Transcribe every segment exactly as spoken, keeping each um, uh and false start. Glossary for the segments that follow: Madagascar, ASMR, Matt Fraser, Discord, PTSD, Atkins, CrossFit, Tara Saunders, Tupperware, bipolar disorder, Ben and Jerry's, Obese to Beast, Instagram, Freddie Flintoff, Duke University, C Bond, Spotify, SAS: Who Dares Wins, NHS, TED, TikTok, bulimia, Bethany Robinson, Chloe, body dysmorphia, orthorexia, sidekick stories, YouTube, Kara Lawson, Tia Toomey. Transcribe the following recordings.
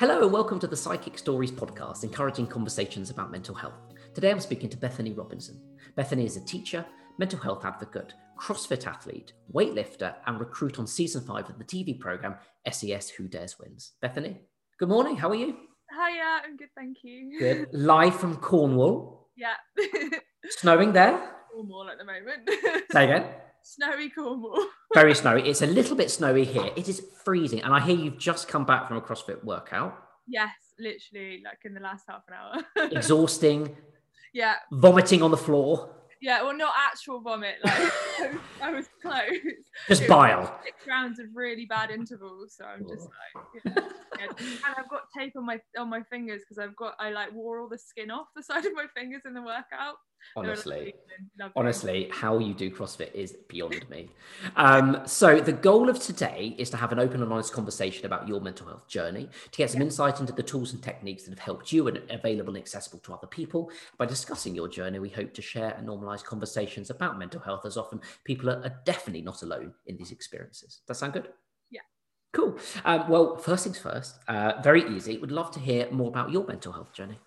Hello and welcome to the Sidekick Stories podcast, encouraging conversations about mental health. Today I'm speaking to Bethany Robinson. Bethany is a teacher, mental health advocate, CrossFit athlete, weightlifter, and recruit on season five of the T V programme S A S: Who Dares Wins. Bethany, good morning. How are you? Hiya, I'm good, thank you. Good. Live from Cornwall. Yeah. Snowing there? Cornwall at the moment. Say again. Snowy Cornwall. Very snowy. It's a little bit snowy here. It is freezing. And I hear you've just come back from a CrossFit workout. Yes, literally, like in the last half an hour. Exhausting. Yeah. Vomiting on the floor. Yeah, well, not actual vomit. Like, I was close. Just bile. Like six rounds of really bad intervals. So I'm just like, you know, yeah. And I've got tape on my on my fingers because I've got, I like wore all the skin off the side of my fingers in the workout. Honestly, honestly, how you do CrossFit is beyond me. Um, so the goal of today is to have an open and honest conversation about your mental health journey, to get some yeah. insight into the tools and techniques that have helped you and are available and accessible to other people. By discussing your journey, we hope to share and normalise conversations about mental health, as often people are, are definitely not alone in these experiences. Does that sound good? Yeah. Cool. Um, well, first things first, uh, very easy. Would love to hear more about your mental health journey.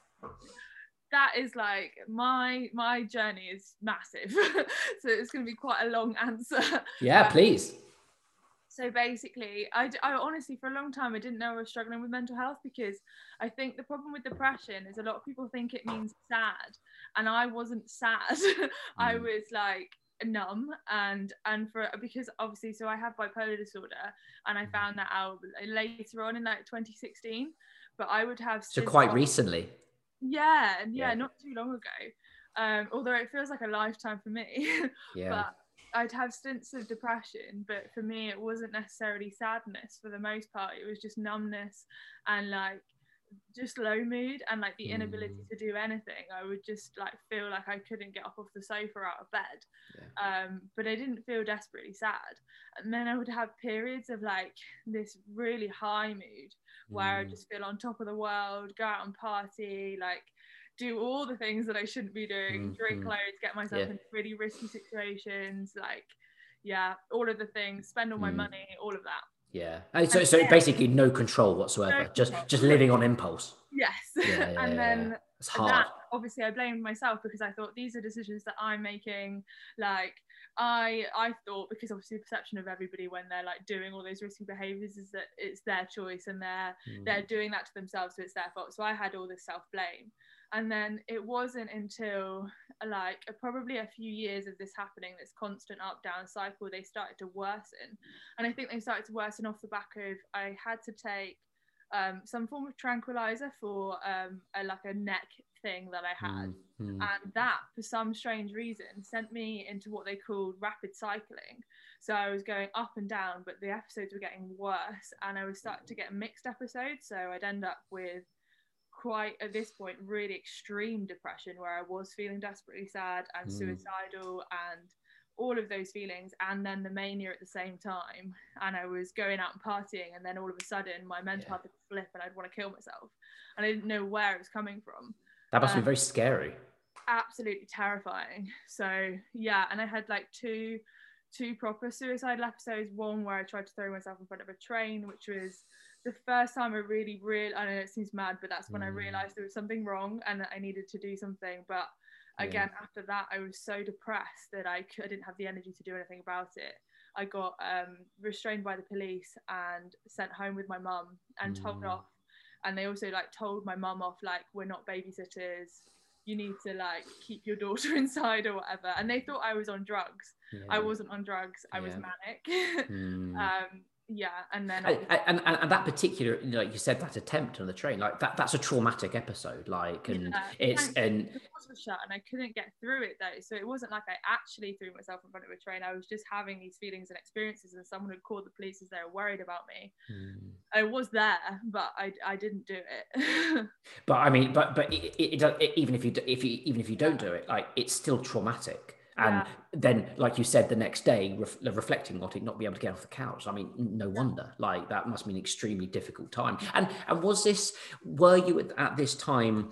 That is like my my journey is massive, so it's going to be quite a long answer. Yeah, um, please. So basically, I, I honestly for a long time I didn't know I was struggling with mental health, because I think the problem with depression is a lot of people think it means sad, and I wasn't sad. mm. I was like numb, and and for because obviously so I have bipolar disorder, and I found that out later on in like twenty sixteen. But I would have so quite recently. Yeah, yeah, yeah, not too long ago. Um, although it feels like a lifetime for me. Yeah. But I'd have stints of depression, but for me, it wasn't necessarily sadness for the most part. It was just numbness and like just low mood and like the mm. inability to do anything. I would just like feel like I couldn't get up off the sofa or out of bed. Yeah. Um, but I didn't feel desperately sad. And then I would have periods of like this really high mood where I just feel on top of the world, go out and party, like do all the things that I shouldn't be doing, mm-hmm. drink loads, get myself yeah. in really risky situations, like, yeah, all of the things, spend all my mm. money, all of that. Yeah. And so, and so then, basically no control whatsoever, no just control. just living on impulse. Yes. Yeah, yeah, and yeah, then yeah. It's hard. That, obviously I blamed myself because I thought these are decisions that I'm making. Like I I thought, because obviously the perception of everybody when they're like doing all those risky behaviours is that it's their choice and they're mm. they're doing that to themselves, so it's their fault. So I had all this self-blame. And then it wasn't until like probably a few years of this happening, this constant up-down cycle, they started to worsen. And I think they started to worsen off the back of, I had to take um, some form of tranquilizer for um, a, like a neck thing that I had. Mm-hmm. And that, for some strange reason, sent me into what they called rapid cycling. So I was going up and down, but the episodes were getting worse. And I was starting to get mixed episodes. So I'd end up with quite at this point really extreme depression where I was feeling desperately sad and mm. suicidal and all of those feelings, and then the mania at the same time, and I was going out and partying, and then all of a sudden my mental health yeah. would flip and I'd want to kill myself, and I didn't know where it was coming from. That must um, be very scary. Absolutely terrifying. So yeah, and I had like two two proper suicidal episodes, one where I tried to throw myself in front of a train, which was the first time I really, really, I know it seems mad, but that's when mm. I realised there was something wrong and that I needed to do something. But again, yeah. after that, I was so depressed that I, I didn't have the energy to do anything about it. I got um, restrained by the police and sent home with my mum and mm. told off. And they also like told my mum off, like, we're not babysitters. You need to like keep your daughter inside or whatever. And they thought I was on drugs. Yeah. I wasn't on drugs. I yeah. was manic. mm. um, yeah and then and, and and that particular, you know, like you said, that attempt on the train, like that that's a traumatic episode, like, and yeah, it's and it was shut and I couldn't get through it though, so it wasn't like I actually threw myself in front of a train. I was just having these feelings and experiences, and someone had called the police as they were worried about me. hmm. I was there, but I I didn't do it. But I mean, but but it, it, it, even if you if you even if you don't do it, like, it's still traumatic. And yeah. then, like you said, the next day, ref- reflecting on it, not be able to get off the couch. I mean, no wonder. Like, that must be an extremely difficult time. And and was this, were you at, at this time,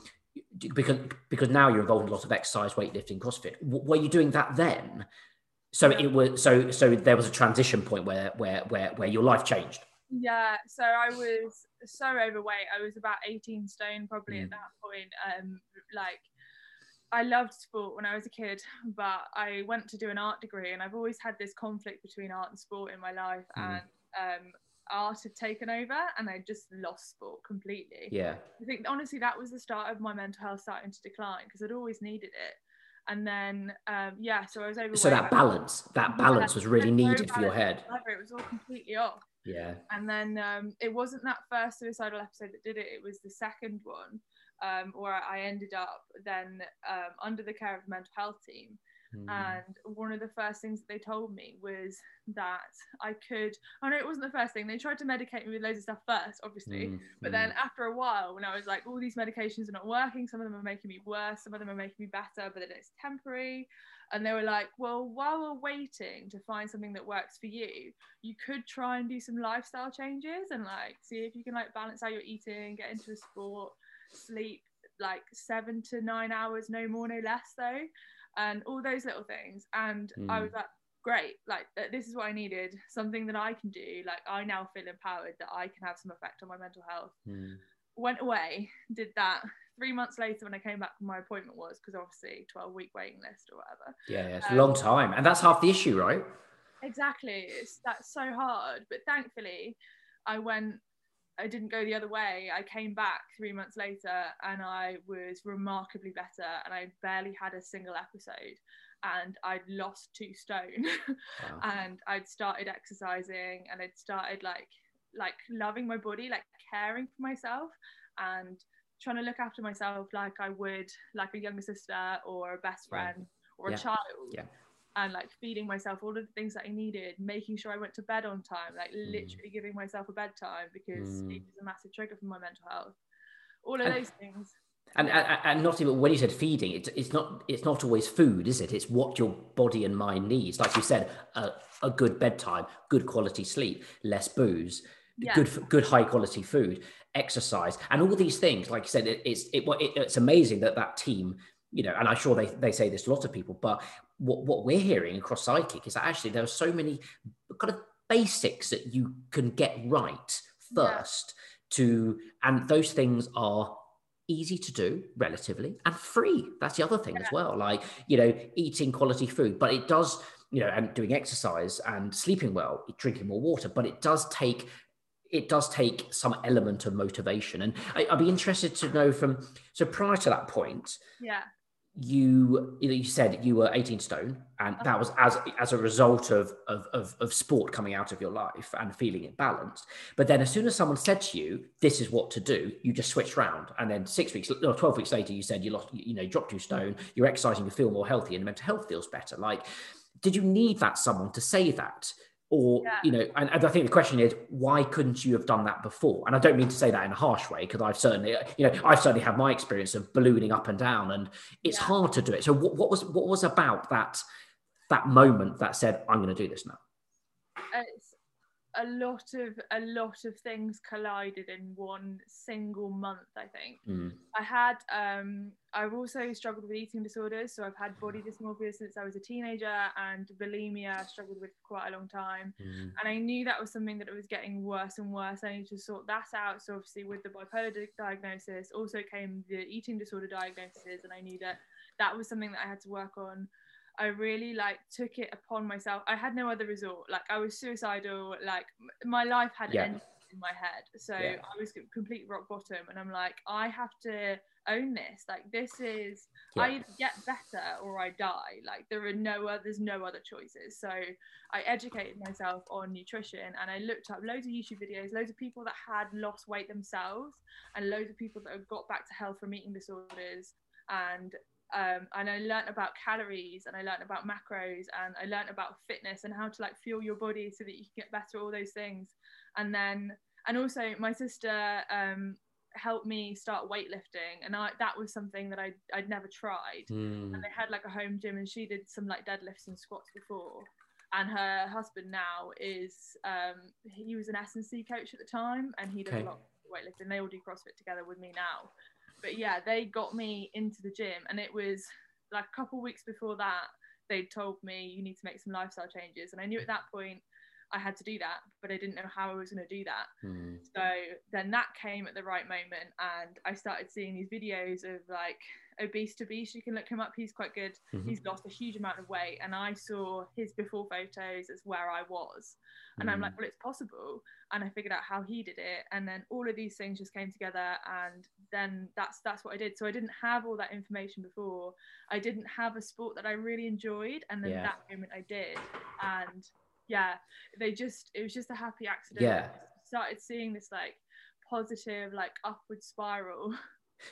because because now you're involved in a lot of exercise, weightlifting, CrossFit. W- were you doing that then? So it was. So so there was a transition point where where where where your life changed. Yeah, so I was so overweight. I was about eighteen stone probably mm. at that point. Um, like, I loved sport when I was a kid, but I went to do an art degree, and I've always had this conflict between art and sport in my life. Mm. And um, art had taken over, and I just lost sport completely. Yeah, I think honestly that was the start of my mental health starting to decline, because I'd always needed it. And then, um, yeah, so I was overweight. So that balance, that balance yeah, was really needed no for your head. It was all completely off. Yeah. And then um, it wasn't that first suicidal episode that did it. It was the second one um, where I ended up then um, under the care of the mental health team. Mm. And one of the first things that they told me was that I could, oh no, it wasn't the first thing. They tried to medicate me with loads of stuff first, obviously. Mm. But mm. then after a while, when I was like, all these medications are not working, some of them are making me worse, some of them are making me better, but then it's temporary. And they were like, well, while we're waiting to find something that works for you, you could try and do some lifestyle changes and like, see if you can like balance out your eating, get into a sport, sleep like seven to nine hours, no more, no less though. And all those little things. And mm. I was like, great, like this is what I needed, something that I can do. Like, I now feel empowered that I can have some effect on my mental health. Mm. Went away, did that. Three months later, when I came back, my appointment was, because obviously twelve week waiting list or whatever. Yeah, it's um, a long time. And that's half the issue, right? Exactly. It's, that's so hard. But thankfully, I went, I didn't go the other way. I came back three months later and I was remarkably better, and I barely had a single episode, and I'd lost two stone. Wow. And I'd started exercising, and I'd started like like loving my body, like caring for myself and trying to look after myself like I would like a younger sister or a best friend. Right. Or yeah. a child. Yeah. And like feeding myself all of the things that I needed, making sure I went to bed on time, like mm. literally giving myself a bedtime, because mm. it was a massive trigger for my mental health. All of and, those things. And, and and not even when you said feeding, it's it's not it's not always food, is it? It's what your body and mind needs. Like you said, a, a good bedtime, good quality sleep, less booze, yeah. good good high quality food, exercise, and all these things. Like you said, it, it's it, it it's amazing that that team. You know, and I'm sure they, they say this to a lot of people, but what, what we're hearing across Sidekick is that actually there are so many kind of basics that you can get right first yeah. to, and those things are easy to do relatively and free. That's the other thing yeah. as well. Like, you know, eating quality food, but it does, you know, and doing exercise and sleeping well, drinking more water, but it does take, it does take some element of motivation. And I, I'd be interested to know from, so prior to that point, yeah. you you said you were eighteen stone, and that was as as a result of, of of of sport coming out of your life and feeling it balanced. But then as soon as someone said to you, this is what to do, you just switched round. And then six weeks or twelve weeks later, you said you lost, you know, dropped two stone, you're exercising, you feel more healthy, and mental health feels better. Like, did you need that someone to say that? Or, yeah. you know, and, and I think the question is, why couldn't you have done that before? And I don't mean to say that in a harsh way, because I've certainly, you know, I've certainly had my experience of ballooning up and down, and it's yeah. hard to do it. So what, what was what was about that that moment that said, I'm going to do this now? It's a lot of a lot of things collided in one single month, I think. Mm. I had, um, I've also struggled with eating disorders. So I've had body dysmorphia since I was a teenager, and bulimia I struggled with for quite a long time. Mm. And I knew that was something that it was getting worse and worse. I needed to sort that out. So obviously with the bipolar di- diagnosis also came the eating disorder diagnosis. And I knew that that was something that I had to work on. I really like took it upon myself. I had no other resort. Like, I was suicidal. Like, my life had yeah. ended in my head. So yeah. I was complete rock bottom, and I'm like, I have to own this. Like, this is yeah. I either get better or I die. Like, there are no other, there's no other choices. So I educated myself on nutrition, and I looked up loads of YouTube videos, loads of people that had lost weight themselves, and loads of people that had got back to health from eating disorders. And Um, and I learned about calories, and I learned about macros, and I learned about fitness and how to like fuel your body so that you can get better, all those things. And then, and also my sister um, helped me start weightlifting, and I, that was something that I, I'd never tried. Mm. And they had like a home gym, and she did some like deadlifts and squats before. And her husband now is, um, he was an S and C coach at the time, and he does okay. a lot of weightlifting. They all do CrossFit together with me now. But yeah, they got me into the gym, and it was like a couple of weeks before that, they told me you need to make some lifestyle changes. And I knew at that point I had to do that, but I didn't know how I was going to do that. Mm. So then that came at the right moment, and I started seeing these videos of like Obese to Beast. You can look him up, he's quite good. Mm-hmm. He's lost a huge amount of weight, and I saw his before photos as where I was, and mm. I'm like, well, it's possible. And I figured out how he did it, and then all of these things just came together, and then that's that's what I did. So I didn't have all that information before. I didn't have a sport that I really enjoyed, and then yeah. that moment I did. And yeah, they just it was just a happy accident. Yeah, I started seeing this like positive like upward spiral.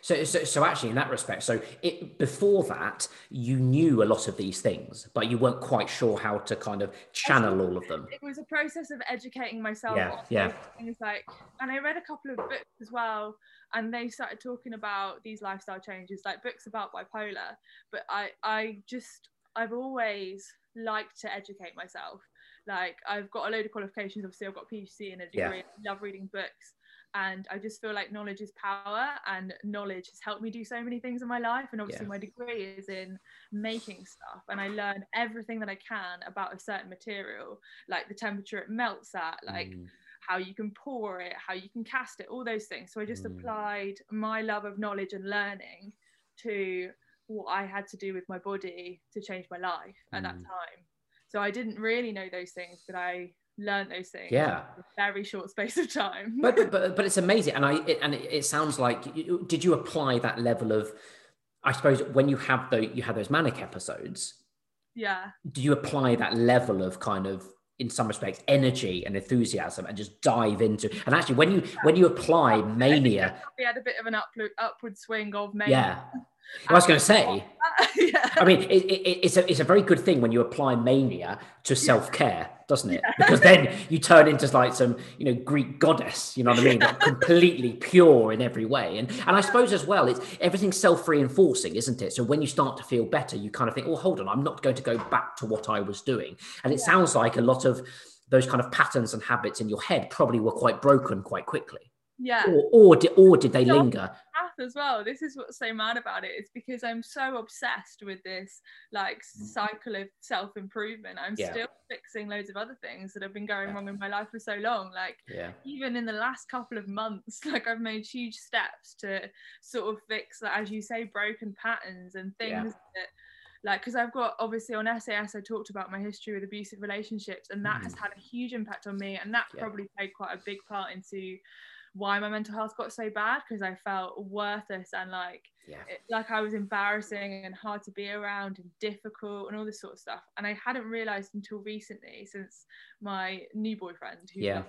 So, so, so actually in that respect, so it, before that, you knew a lot of these things, but you weren't quite sure how to kind of channel all of them. It was a process of educating myself. Yeah, on yeah. things like, and I read a couple of books as well, and they started talking about these lifestyle changes, like books about bipolar. But I, I just, I've always liked to educate myself. Like, I've got a load of qualifications. Obviously, I've got a PhD and a degree. Yeah. I love reading books. And I just feel like knowledge is power, and knowledge has helped me do so many things in my life. And obviously yeah. my degree is in making stuff, and I learn everything that I can about a certain material, like the temperature it melts at, like mm. how you can pour it, how you can cast it, all those things. So I just mm. applied my love of knowledge and learning to what I had to do with my body to change my life mm. at that time. So I didn't really know those things, but I learn those things yeah in a very short space of time. but, but but it's amazing. And I it, and it, it sounds like you, did you apply that level of, I suppose, when you have those you had those manic episodes, yeah do you apply that level of kind of, in some respects, energy and enthusiasm, and just dive into, and actually when you yeah. when you apply mania, we had a bit of an up, upward swing of mania. yeah I was going to say, yeah. I mean, it, it, it's a it's a very good thing when you apply mania to self-care, doesn't it? Yeah. Because then you turn into like some, you know, Greek goddess, you know what I mean? Yeah. Completely pure in every way. And and I suppose as well, it's everything's self-reinforcing, isn't it? So when you start to feel better, you kind of think, oh, hold on, I'm not going to go back to what I was doing. And it yeah. sounds like a lot of those kind of patterns and habits in your head probably were quite broken quite quickly. Yeah. Or or did, or did they linger? As well, this is what's so mad about it. It's because I'm so obsessed with this like cycle of self-improvement. I'm yeah. still fixing loads of other things that have been going yeah. wrong in my life for so long. Like yeah. even in the last couple of months, like I've made huge steps to sort of fix, like, as you say, broken patterns and things yeah. that, like, because I've got, obviously on S A S I talked about my history with abusive relationships, and that mm. has had a huge impact on me, and that yeah. probably played quite a big part into why my mental health got so bad, because I felt worthless and like yeah. it, like I was embarrassing and hard to be around and difficult and all this sort of stuff. And I hadn't realized until recently, since my new boyfriend who yeah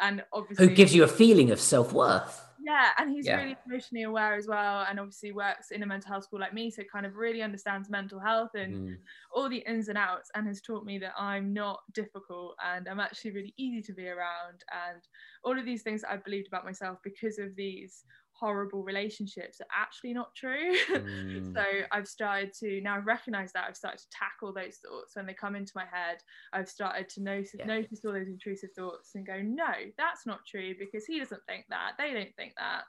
and obviously who gives you a feeling of self-worth, yeah and he's yeah. really emotionally aware as well, and obviously works in a mental health school like me, so kind of really understands mental health and mm. all the ins and outs, and has taught me that I'm not difficult, and I'm actually really easy to be around, and all of these things that I believed about myself because of these horrible relationships are actually not true. mm. So I've started to now recognize that. I've started to tackle those thoughts when they come into my head. I've started to notice yeah. notice all those intrusive thoughts and go, no, that's not true, because he doesn't think that, they don't think that.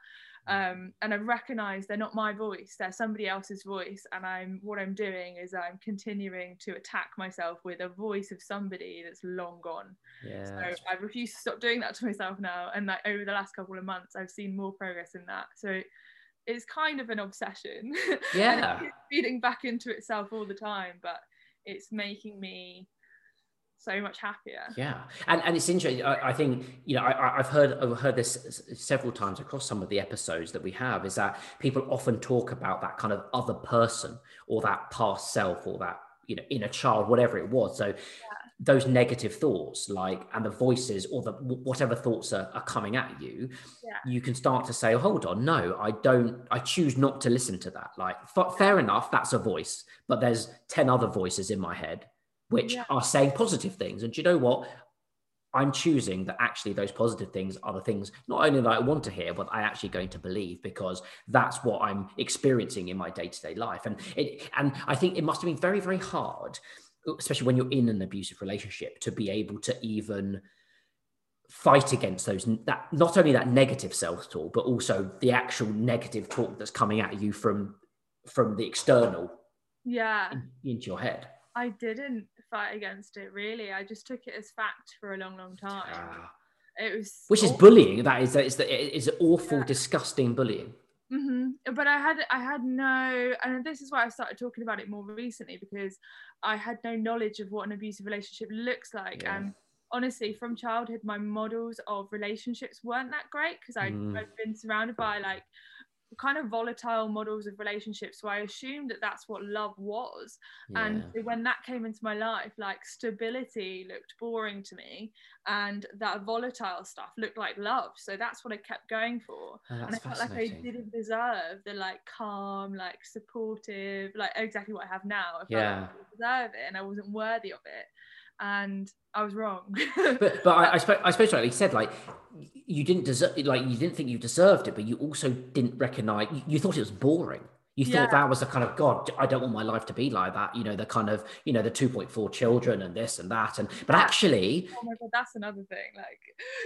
Um, and I recognize they're not my voice, they're somebody else's voice, and I'm what I'm doing is I'm continuing to attack myself with a voice of somebody that's long gone. Yeah. So I refuse to stop doing that to myself now, and like over the last couple of months I've seen more progress in that. So it's kind of an obsession. Yeah. It's feeding back into itself all the time, but it's making me so much happier. Yeah, and and it's interesting. I, I think, you know, I, I've heard I've heard this several times across some of the episodes that we have, is that people often talk about that kind of other person, or that past self, or that, you know, inner child, whatever it was. So yeah. those negative thoughts, like, and the voices, or the whatever thoughts are, are coming at you, yeah. you can start to say, oh, hold on, no, I don't, I choose not to listen to that. Like, f- fair enough, that's a voice, but there's ten other voices in my head which yeah. are saying positive things. And do you know what? I'm choosing that actually those positive things are the things not only that I want to hear, but I'm actually going to believe, because that's what I'm experiencing in my day-to-day life. And it, and I think it must have been very, very hard, especially when you're in an abusive relationship, to be able to even fight against those, that not only that negative self-talk, but also the actual negative talk that's coming at you from, from the external yeah. in, into your head. I didn't fight against it, really. I just took it as fact for a long, long time. Ah. It was Which awful. is bullying. That is, that is, the, is awful, yeah. disgusting bullying. Mm-hmm. But I had, I had no, and this is why I started talking about it more recently, because I had no knowledge of what an abusive relationship looks like. Yeah. And honestly, from childhood, my models of relationships weren't that great, because I'd mm. been surrounded by like kind of volatile models of relationships. So I assumed that that's what love was. Yeah. And when that came into my life, like stability looked boring to me, and that volatile stuff looked like love. So that's what I kept going for. Oh, and I felt like I didn't deserve the like calm, like supportive, like exactly what I have now. I felt yeah. like I didn't deserve it, and I wasn't worthy of it. And I was wrong. but but I, I suppose I suppose rightly said, like you didn't deserve, like you didn't think you deserved it, but you also didn't recognise. You, you thought it was boring. You thought yeah. that was the kind of, God, I don't want my life to be like that. You know, the kind of, you know, the two point four children and this and that. And but actually, oh my God, that's another thing. Like,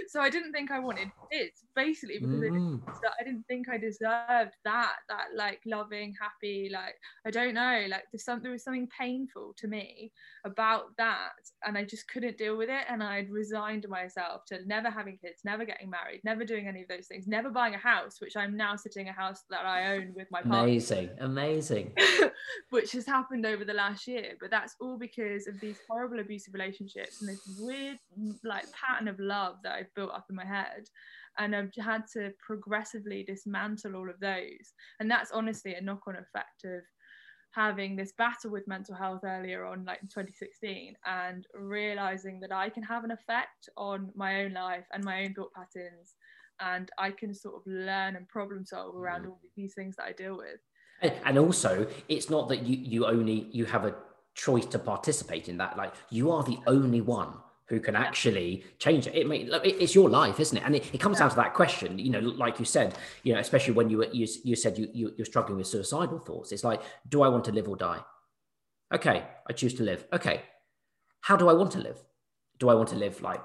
so I didn't think I wanted kids, basically, because mm. I, didn't, I didn't think I deserved that. That like loving, happy, like I don't know, like there's some, there was something painful to me about that, and I just couldn't deal with it. And I'd resigned myself to never having kids, never getting married, never doing any of those things, never buying a house, which I'm now sitting a house that I own with my partner. Amazing. amazing which has happened over the last year, but that's all because of these horrible abusive relationships and this weird like pattern of love that I've built up in my head, and I've had to progressively dismantle all of those. And that's honestly a knock-on effect of having this battle with mental health earlier on, like in twenty sixteen, and realizing that I can have an effect on my own life and my own thought patterns, and I can sort of learn and problem solve around all these things that I deal with. And also, it's not that you, you only, you have a choice to participate in that. Like, you are the only one who can actually change it. It may, it's your life, isn't it? And it, it comes down to that question, you know, like you said, you know, especially when you were, you, you said you, you, you're struggling with suicidal thoughts. It's like, do I want to live or die? Okay, I choose to live. Okay, how do I want to live? Do I want to live like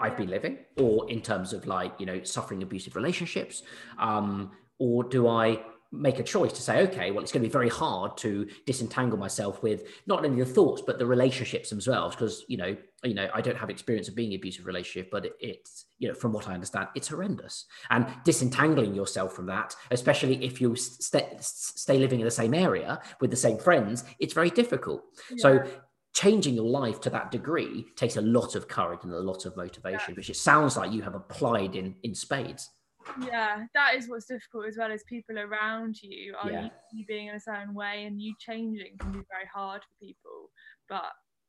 I've been living, or in terms of like, you know, suffering abusive relationships? Um, or do I make a choice to say, okay, well, it's going to be very hard to disentangle myself with not only the thoughts, but the relationships themselves. Because, you know, you know, I don't have experience of being in an abusive relationship, but it, it's, you know, from what I understand, it's horrendous. And disentangling yourself from that, especially if you st- stay living in the same area with the same friends, it's very difficult. Yeah. So changing your life to that degree takes a lot of courage and a lot of motivation, yeah. which it sounds like you have applied in, in spades. Yeah, that is what's difficult as well, as people around you are yeah. you being in a certain way, and you changing can be very hard for people. But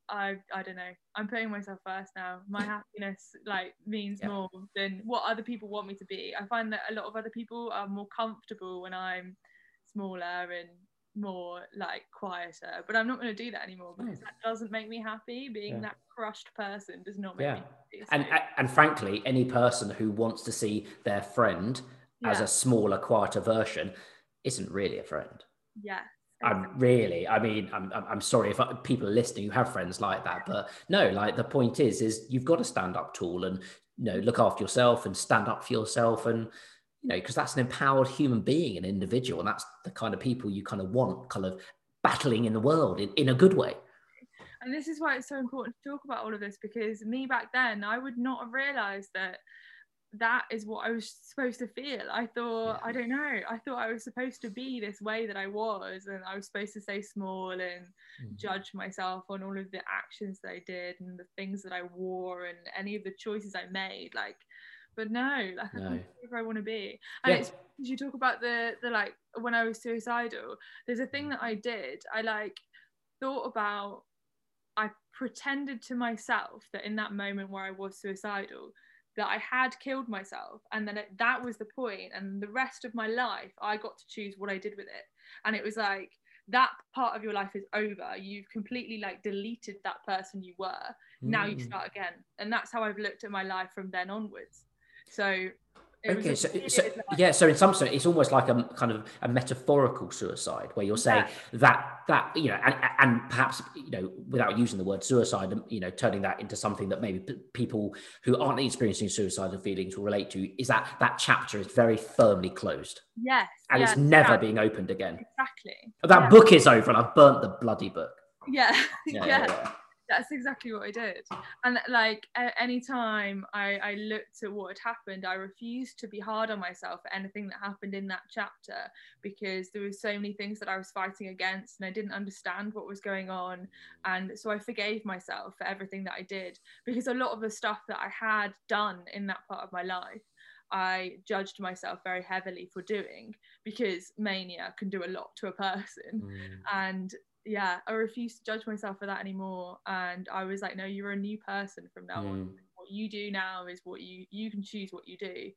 I I don't know, I'm putting myself first now. My happiness like means yeah. more than what other people want me to be. I find that a lot of other people are more comfortable when I'm smaller and more like quieter, but I'm not going to do that anymore, because that doesn't make me happy. Being yeah. that crushed person does not make yeah. me happy. So. And, and and frankly, any person who wants to see their friend yeah. as a smaller, quieter version isn't really a friend. Yeah. Exactly. I'm really, I mean, I'm I'm sorry if I, people are listening who have friends like that, but no, like the point is, is you've got to stand up tall and, you know, look after yourself and stand up for yourself, and you know, because that's an empowered human being, an individual, and that's the kind of people you kind of want kind of battling in the world in, in a good way. And this is why it's so important to talk about all of this, because me back then, I would not have realised that that is what I was supposed to feel. I thought, yeah. I don't know, I thought I was supposed to be this way that I was, and I was supposed to stay small and mm-hmm. judge myself on all of the actions that I did and the things that I wore and any of the choices I made, like but no, like no. I don't know where I want to be. And yeah. it's, you talk about the, the like, when I was suicidal, there's a thing that I did. I like thought about, I pretended to myself that in that moment where I was suicidal, that I had killed myself, and then it, that was the point. And the rest of my life, I got to choose what I did with it. And it was like, that part of your life is over. You've completely like deleted that person you were. Mm. Now you start again. And that's how I've looked at my life from then onwards. So, it okay, was so, so yeah, so in some sense, it's almost like a kind of a metaphorical suicide, where you're saying yeah. that that you know, and, and perhaps you know, without using the word suicide, you know, turning that into something that maybe p- people who aren't experiencing suicidal feelings will relate to, is that that chapter is very firmly closed. Yes, and yes, it's never exactly. being opened again. Exactly. That yeah. book is over, and I've burnt the bloody book. Yeah, yeah. yeah. yeah. That's exactly what I did. And like at any time I, I looked at what had happened, I refused to be hard on myself for anything that happened in that chapter, because there were so many things that I was fighting against and I didn't understand what was going on. And so I forgave myself for everything that I did, because a lot of the stuff that I had done in that part of my life, I judged myself very heavily for doing, because mania can do a lot to a person. Mm. And yeah, I refused to judge myself for that anymore. And I was like, no, you're a new person from now mm. on. What you do now is what you you can choose what you do.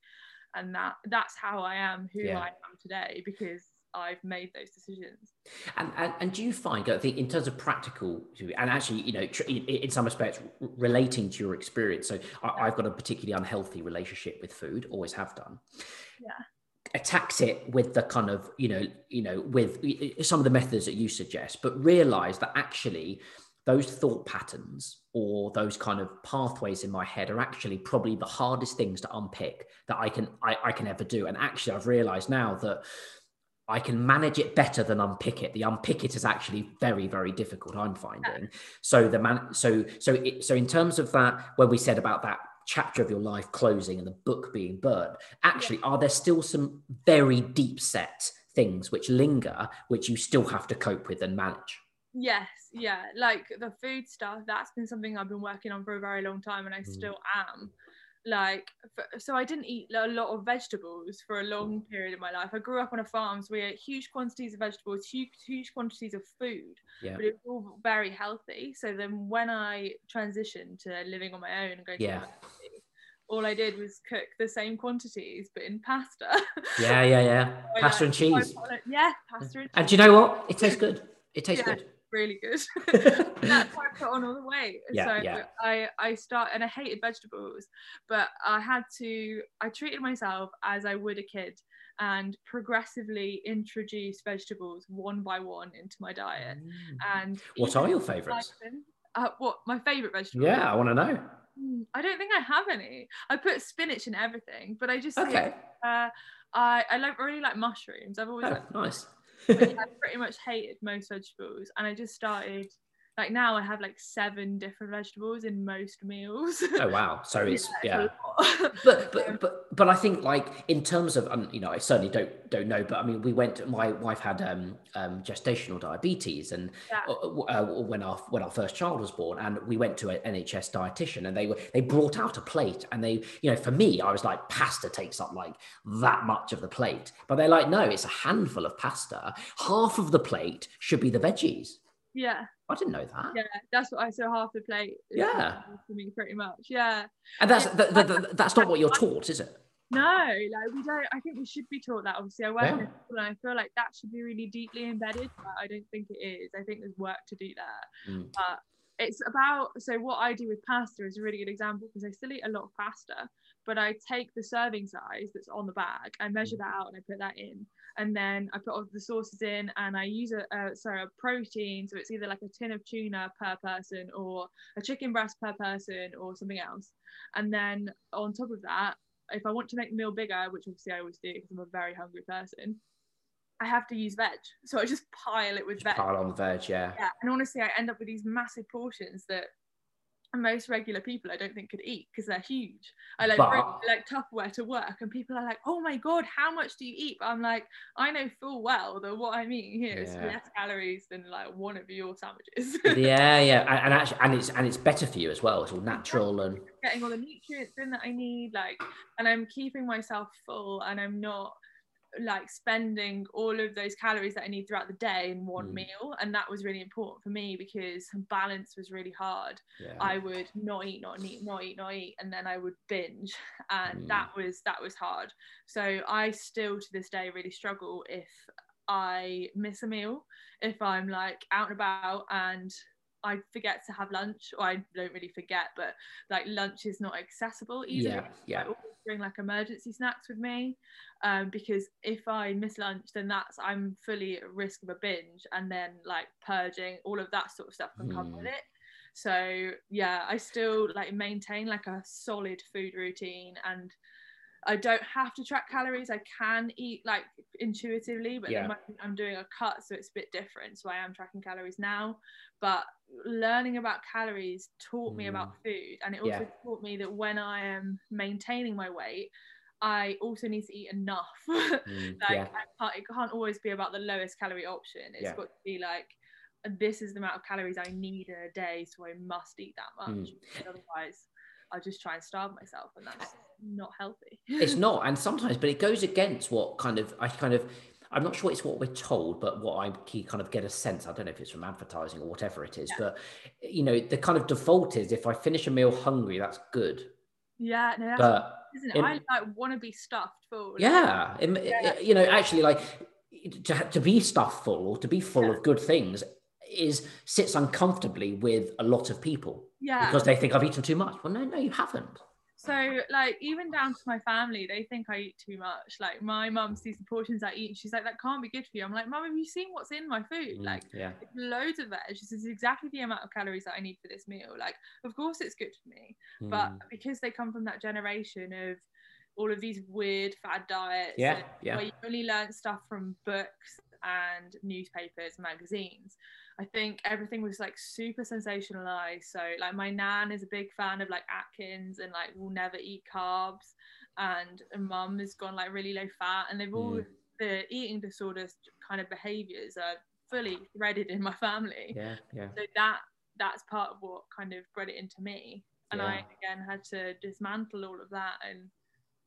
And that that's how I am who yeah. I am today, because I've made those decisions. And, and and do you find, I think, in terms of practical, and actually, you know, tr- in some respects, r- relating to your experience, so I, I've got a particularly unhealthy relationship with food, always have done. Yeah. Attacks it with the kind of, you know, you know, with some of the methods that you suggest, but realize that actually those thought patterns or those kind of pathways in my head are actually probably the hardest things to unpick that I can I, I can ever do. And actually, I've realized now that I can manage it better than unpick it. The unpick it is actually very, very difficult, I'm finding. So the man, so so it, so in terms of that, when we said about that chapter of your life closing and the book being burned, actually, yeah. are there still some very deep set things which linger, which you still have to cope with and manage? Yes, yeah, like the food stuff, that's been something I've been working on for a very long time, and I mm. still am. Like, so I didn't eat a lot of vegetables for a long period of my life. I grew up on a farm, so we ate huge quantities of vegetables, huge, huge quantities of food, yeah. but it was all very healthy. So then when I transitioned to living on my own and going yeah. to university, all I did was cook the same quantities, but in pasta. Yeah, yeah, yeah. so pasta like, and cheese. Like, yeah, pasta and cheese. And do you know what? It tastes good. It tastes yeah. good. Really good. That's why I put on all the weight. Yeah, so yeah. I I start and I hated vegetables, but I had to I treated myself as I would a kid and progressively introduce vegetables one by one into my diet. Mm. And what are your favourites? Uh, what my favourite vegetable? Yeah, I want to know. I don't think I have any. I put spinach in everything, but I just okay. think, uh, I I like really like mushrooms. I've always oh, liked nice. I pretty much hated most vegetables, and I just started like now I have like seven different vegetables in most meals. Oh wow. So it's yeah, it's yeah. but but but but I think like in terms of um, you know, I certainly don't don't know, but I mean we went to, my wife had um, um gestational diabetes and yeah. uh, when our when our first child was born, and we went to an N H S dietitian, and they were they brought out a plate, and they, you know, for me I was like, pasta takes up like that much of the plate, but they're like, no, it's a handful of pasta, half of the plate should be the veggies. Yeah. I didn't know that. Yeah, that's what I saw, half the plate. Yeah. For me, pretty much. Yeah. And that's the, the, the, that's not what you're taught, is it? No, like we don't. I think we should be taught that. Obviously, I work yeah. in school, and I feel like that should be really deeply embedded, but I don't think it is. I think there's work to do there. Mm. But it's about, so what I do with pasta is a really good example, because I still eat a lot of pasta, but I take the serving size that's on the bag, I measure that out and I put that in. And then I put all the sauces in, and I use a, a sorry, a protein. So it's either like a tin of tuna per person, or a chicken breast per person, or something else. And then on top of that, if I want to make the meal bigger, which obviously I always do because I'm a very hungry person, I have to use veg. So I just pile it with just veg. Pile on the veg, yeah. Yeah. And honestly, I end up with these massive portions that most regular people I don't think could eat, because they're huge. I like, but, really, like Tupperware to work, and people are like, oh my god, how much do you eat? But I'm like, I know full well that what I'm eating here yeah. is less calories than like one of your sandwiches. yeah yeah and, and actually and it's and it's better for you as well. It's all natural and getting all the nutrients in that I need, like, and I'm keeping myself full, and I'm not like spending all of those calories that I need throughout the day in one mm. meal. And that was really important for me, because balance was really hard. Yeah. I would not eat, not eat, not eat, not eat, and then I would binge, and mm. that was that was hard. So I still to this day really struggle if I miss a meal, if I'm like out and about and I forget to have lunch, or I don't really forget, but like lunch is not accessible easily. Yeah, yeah. I always bring like emergency snacks with me, um, because if I miss lunch, then that's I'm fully at risk of a binge, and then like purging, all of that sort of stuff can come mm. with it. So yeah, I still like maintain like a solid food routine, and I don't have to track calories. I can eat like intuitively, but yeah. at the moment I'm doing a cut, so it's a bit different. So I am tracking calories now, but learning about calories taught me mm. about food, and it also yeah. taught me that when I am maintaining my weight, I also need to eat enough. mm. Like yeah. I can't, it can't always be about the lowest calorie option. It's yeah. got to be like, this is the amount of calories I need in a day, so I must eat that much. Mm. Otherwise, I'll just try and starve myself, and that's not healthy. It's not, and sometimes, but it goes against what kind of, I kind of, I'm not sure it's what we're told, but what I kind of get a sense, I don't know if it's from advertising or whatever it is, yeah. but, you know, the kind of default is if I finish a meal hungry, that's good. Yeah, no, that's but isn't it? It, I like want to be stuffed full. Yeah, it, yeah. It, you know, actually, like, to, to be stuffed full or to be full yeah. of good things is sits uncomfortably with a lot of people yeah because they think I've eaten too much. Well, no no you haven't. So like even down to my family, they think I eat too much. Like my mum sees the portions I eat and she's like, that can't be good for you. I'm like, mum, have you seen what's in my food? Like yeah. loads of veg. She says exactly the amount of calories that I need for this meal. Like of course it's good for me, mm. but because they come from that generation of all of these weird fad diets yeah, yeah. where you only learn stuff from books and newspapers, magazines. I think everything was like super sensationalized. So like my nan is a big fan of like Atkins and like will never eat carbs, and mum has gone like really low fat, and they've all mm. the eating disorders kind of behaviors are fully threaded in my family. Yeah, yeah. So that that's part of what kind of bred it into me, and yeah. I again had to dismantle all of that and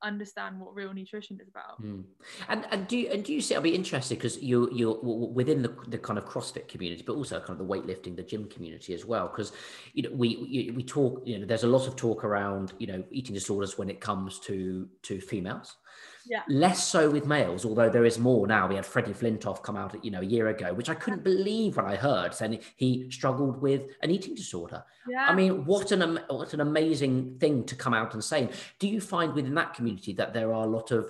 understand what real nutrition is about. Mm. And and do you, and do you see? I'll be interested because you you're within the, the kind of CrossFit community, but also kind of the weightlifting, the gym community as well. Because you know we we talk. You know, there's a lot of talk around you know eating disorders when it comes to to females. Yeah. Less so with males, although there is more now. We had Freddie Flintoff come out, you know, a year ago, which I couldn't believe when I heard, saying he struggled with an eating disorder. Yeah. I mean, what an what an amazing thing to come out and say. Do you find within that community that there are a lot of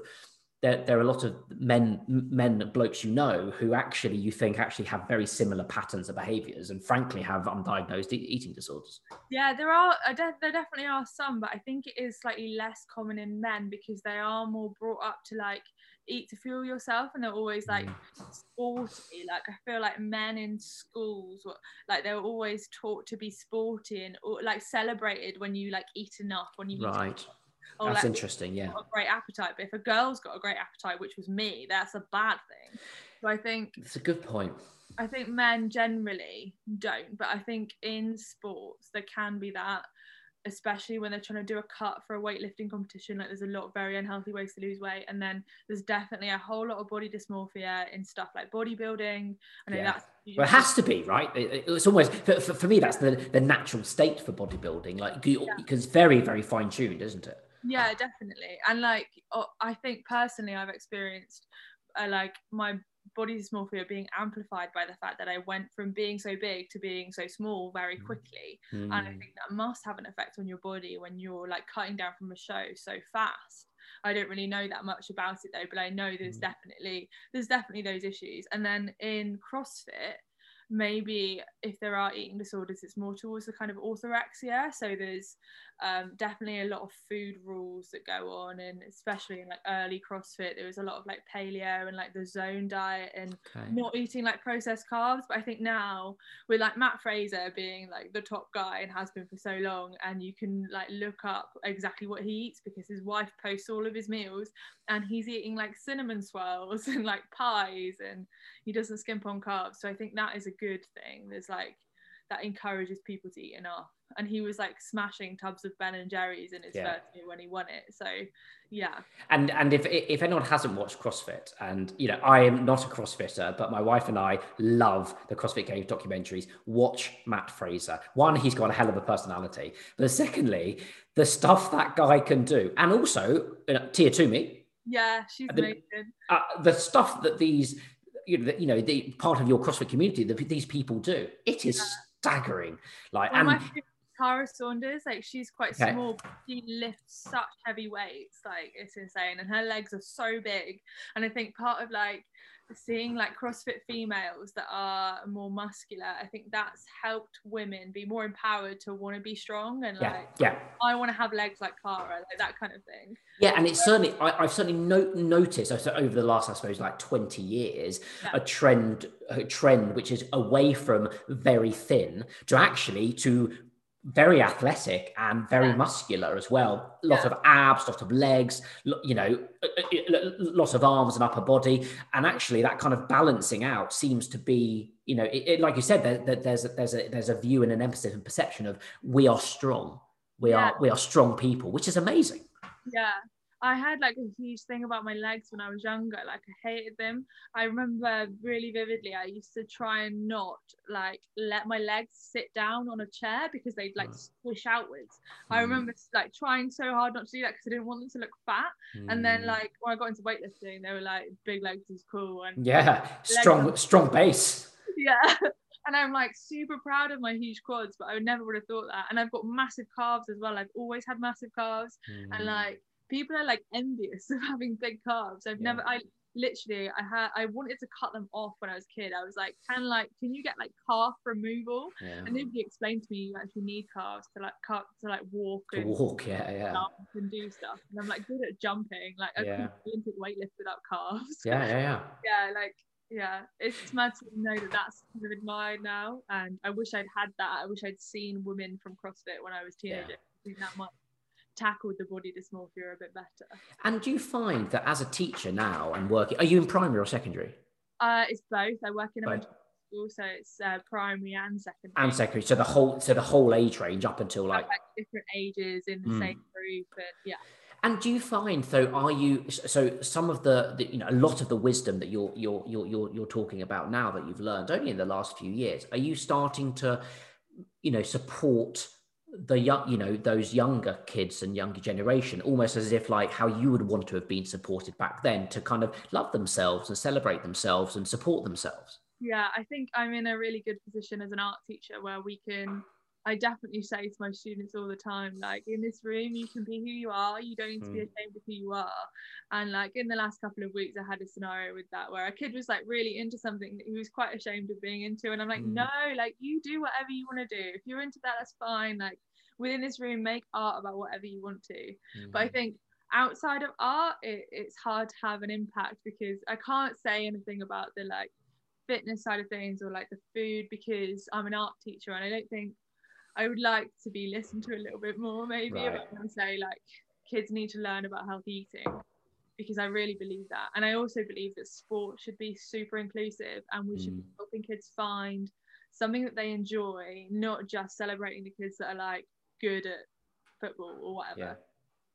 there there are a lot of men men blokes you know who actually you think actually have very similar patterns of behaviours and frankly have undiagnosed e- eating disorders? Yeah, there are there definitely are some, but I think it is slightly less common in men because they are more brought up to like eat to fuel yourself, and they're always like sporty. Like I feel like men in schools, like they were always taught to be sporty and or, like celebrated when you like eat enough when you right. eat. Or that's like, interesting, yeah. Got a great appetite, but if a girl's got a great appetite, which was me, that's a bad thing. So I think it's a good point. I think men generally don't, but I think in sports there can be that, especially when they're trying to do a cut for a weightlifting competition. Like there's a lot of very unhealthy ways to lose weight, and then there's definitely a whole lot of body dysmorphia in stuff like bodybuilding. I know yeah. that's well, it has to be right. It, it's almost for, for me that's the, the natural state for bodybuilding, like because yeah. it's very very fine tuned, isn't it? Yeah, definitely. And like I think personally I've experienced uh, like my body dysmorphia being amplified by the fact that I went from being so big to being so small very quickly. Mm. And I think that must have an effect on your body when you're like cutting down from a show so fast. I don't really know that much about it though, but I know there's mm. definitely there's definitely those issues. And then in CrossFit, maybe if there are eating disorders, it's more towards the kind of orthorexia. So there's um, definitely a lot of food rules that go on, and especially in like early CrossFit, there was a lot of like paleo and like the zone diet and okay. not eating like processed carbs. But I think now with like Matt Fraser being like the top guy and has been for so long, and you can like look up exactly what he eats because his wife posts all of his meals, and he's eating like cinnamon swirls and like pies, and he doesn't skimp on carbs. So I think that is a good thing. There's like that encourages people to eat enough, and he was like smashing tubs of Ben and Jerry's in his yeah. first year when he won it. So yeah. And and if if anyone hasn't watched CrossFit, and you know I am not a CrossFitter, but my wife and I love the CrossFit Games documentaries. Watch Matt Fraser. One, he's got a hell of a personality, but secondly, the stuff that guy can do, and also you know, Tia Toomey. Yeah, she's the, amazing. Uh, the stuff that these. You know, the, you know, the part of your CrossFit community that these people do. It is yeah. staggering. Like, well, and my, Tara Saunders. Like, she's quite okay. small, but she lifts such heavy weights. Like, it's insane. And her legs are so big. And I think part of, like, seeing, like, CrossFit females that are more muscular, I think that's helped women be more empowered to want to be strong and, yeah, like, yeah, I want to have legs like Tara, like, that kind of thing. Yeah, and it's certainly, I, I've certainly no, noticed over the last, I suppose, like twenty years, yeah, a trend, a trend which is away from very thin to actually to very athletic and very yeah. muscular as well. Lots yeah. of abs, lots of legs, you know, lots of arms and upper body. And actually that kind of balancing out seems to be, you know, it, it, like you said, there, there, there's, a, there's, a, there's a view and an emphasis and perception of we are strong. We yeah. are we are strong people, which is amazing. Yeah. I had like a huge thing about my legs when I was younger. Like, I hated them. I remember really vividly, I used to try and not like let my legs sit down on a chair because they'd like squish outwards. Mm. I remember like trying so hard not to do that because I didn't want them to look fat. Mm. And then like when I got into weightlifting, they were like, big legs is cool. And yeah, strong, strong base. Yeah. And I'm like super proud of my huge quads, but I never would have thought that. And I've got massive calves as well. I've always had massive calves. Mm. And like, people are like envious of having big calves. I've yeah. never, I literally, I had, I wanted to cut them off when I was a kid. I was like, can like, can you get like calf removal? Yeah. And nobody explained to me you actually need calves to like cut, to like walk to and walk, yeah, yeah, and do stuff. And I'm like good at jumping. Like I yeah. couldn't do weightlift without calves. Yeah, yeah, yeah. Yeah, like, yeah, it's mad to know that that's kind of admired now. And I wish I'd had that. I wish I'd seen women from CrossFit when I was a teenager. Yeah. I think that might tackled the body dysmorphia a bit better. And do you find that as a teacher now and working, are you in primary or secondary? Uh, it's both. I work in a school, so it's uh, primary and secondary. And secondary, so the whole, so the whole age range up until like, like different ages in the mm. same group, and yeah. And do you find though, are you, so some of the, the, you know, a lot of the wisdom that you're you're you're you're you're talking about now that you've learned only in the last few years, are you starting to, you know, support the young, you know, those younger kids and younger generation, almost as if like how you would want to have been supported back then to kind of love themselves and celebrate themselves and support themselves? Yeah, I think I'm in a really good position as an art teacher where we can, I definitely say to my students all the time, like, in this room you can be who you are, you don't need to be ashamed of who you are. And like in the last couple of weeks I had a scenario with that where a kid was like really into something that he was quite ashamed of being into, and I'm like, mm. no, like you do whatever you want to do. If you're into that, that's fine. Like within this room, make art about whatever you want to. Mm. But I think outside of art it, it's hard to have an impact because I can't say anything about the like fitness side of things or like the food because I'm an art teacher, and I don't think, I would like to be listened to a little bit more maybe, right, about and say like kids need to learn about healthy eating because I really believe that. And I also believe that sport should be super inclusive and we mm. should be helping kids find something that they enjoy, not just celebrating the kids that are like good at football or whatever.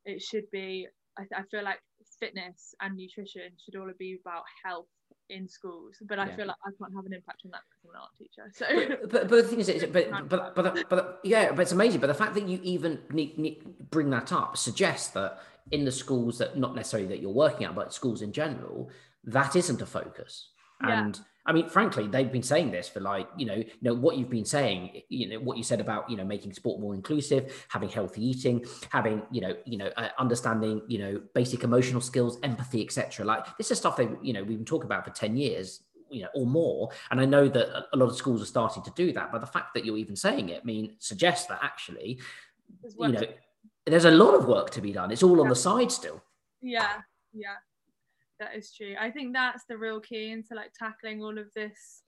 Yeah. It should be, I, I feel like fitness and nutrition should all be about health in schools, but I yeah. feel like I can't have an impact on that because I'm an art teacher. So but, but, but the thing is it's, but but but, but, but yeah but it's amazing, but the fact that you even need, need bring that up suggests that in the schools that, not necessarily that you're working at, but schools in general, that isn't a focus. And yeah. I mean, frankly, they've been saying this for like, you know, you know, what you've been saying, you know, what you said about, you know, making sport more inclusive, having healthy eating, having, you know, you know, uh, understanding, you know, basic emotional skills, empathy, et cetera. Like this is stuff they, you know, we've been talking about for ten years, you know, or more. And I know that a lot of schools are starting to do that, but the fact that you're even saying it, I mean, suggests that actually, you know, there's a lot of work to be done. It's all on the side still. Yeah. Yeah. That is true. I think that's the real key into like tackling all of this,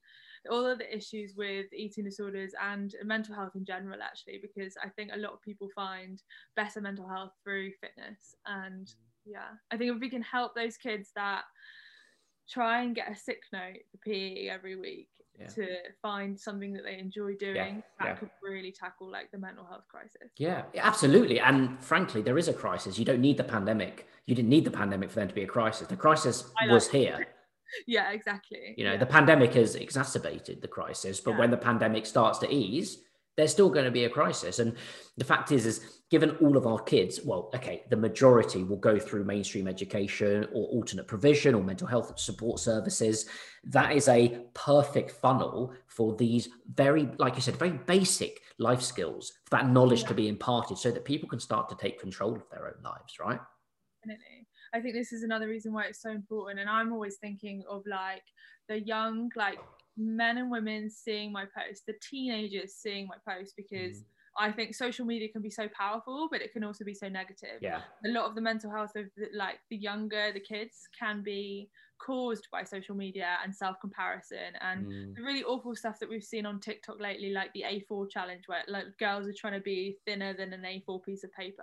all of the issues with eating disorders and mental health in general, actually, because I think a lot of people find better mental health through fitness. And yeah, I think if we can help those kids that try and get a sick note for P E every week yeah. to find something that they enjoy doing, yeah. that yeah. could really tackle like the mental health crisis. Yeah, absolutely. And frankly, there is a crisis. You don't need the pandemic. You didn't need the pandemic for there to be a crisis. The crisis was here. Yeah, exactly. You know, yeah. the pandemic has exacerbated the crisis, but yeah. when the pandemic starts to ease, there's still going to be a crisis. And the fact is, is given all of our kids, well, okay, the majority will go through mainstream education or alternate provision or mental health support services. That is a perfect funnel for these very, like you said, very basic life skills, for that knowledge yeah. to be imparted so that people can start to take control of their own lives, right? Definitely. I think this is another reason why it's so important. And I'm always thinking of like the young, like men and women seeing my post, the teenagers seeing my post, because mm. I think social media can be so powerful, but it can also be so negative. Yeah. A lot of the mental health of the, like the younger, the kids can be caused by social media and self-comparison and mm. the really awful stuff that we've seen on TikTok lately, like the A four challenge where like girls are trying to be thinner than an A four piece of paper.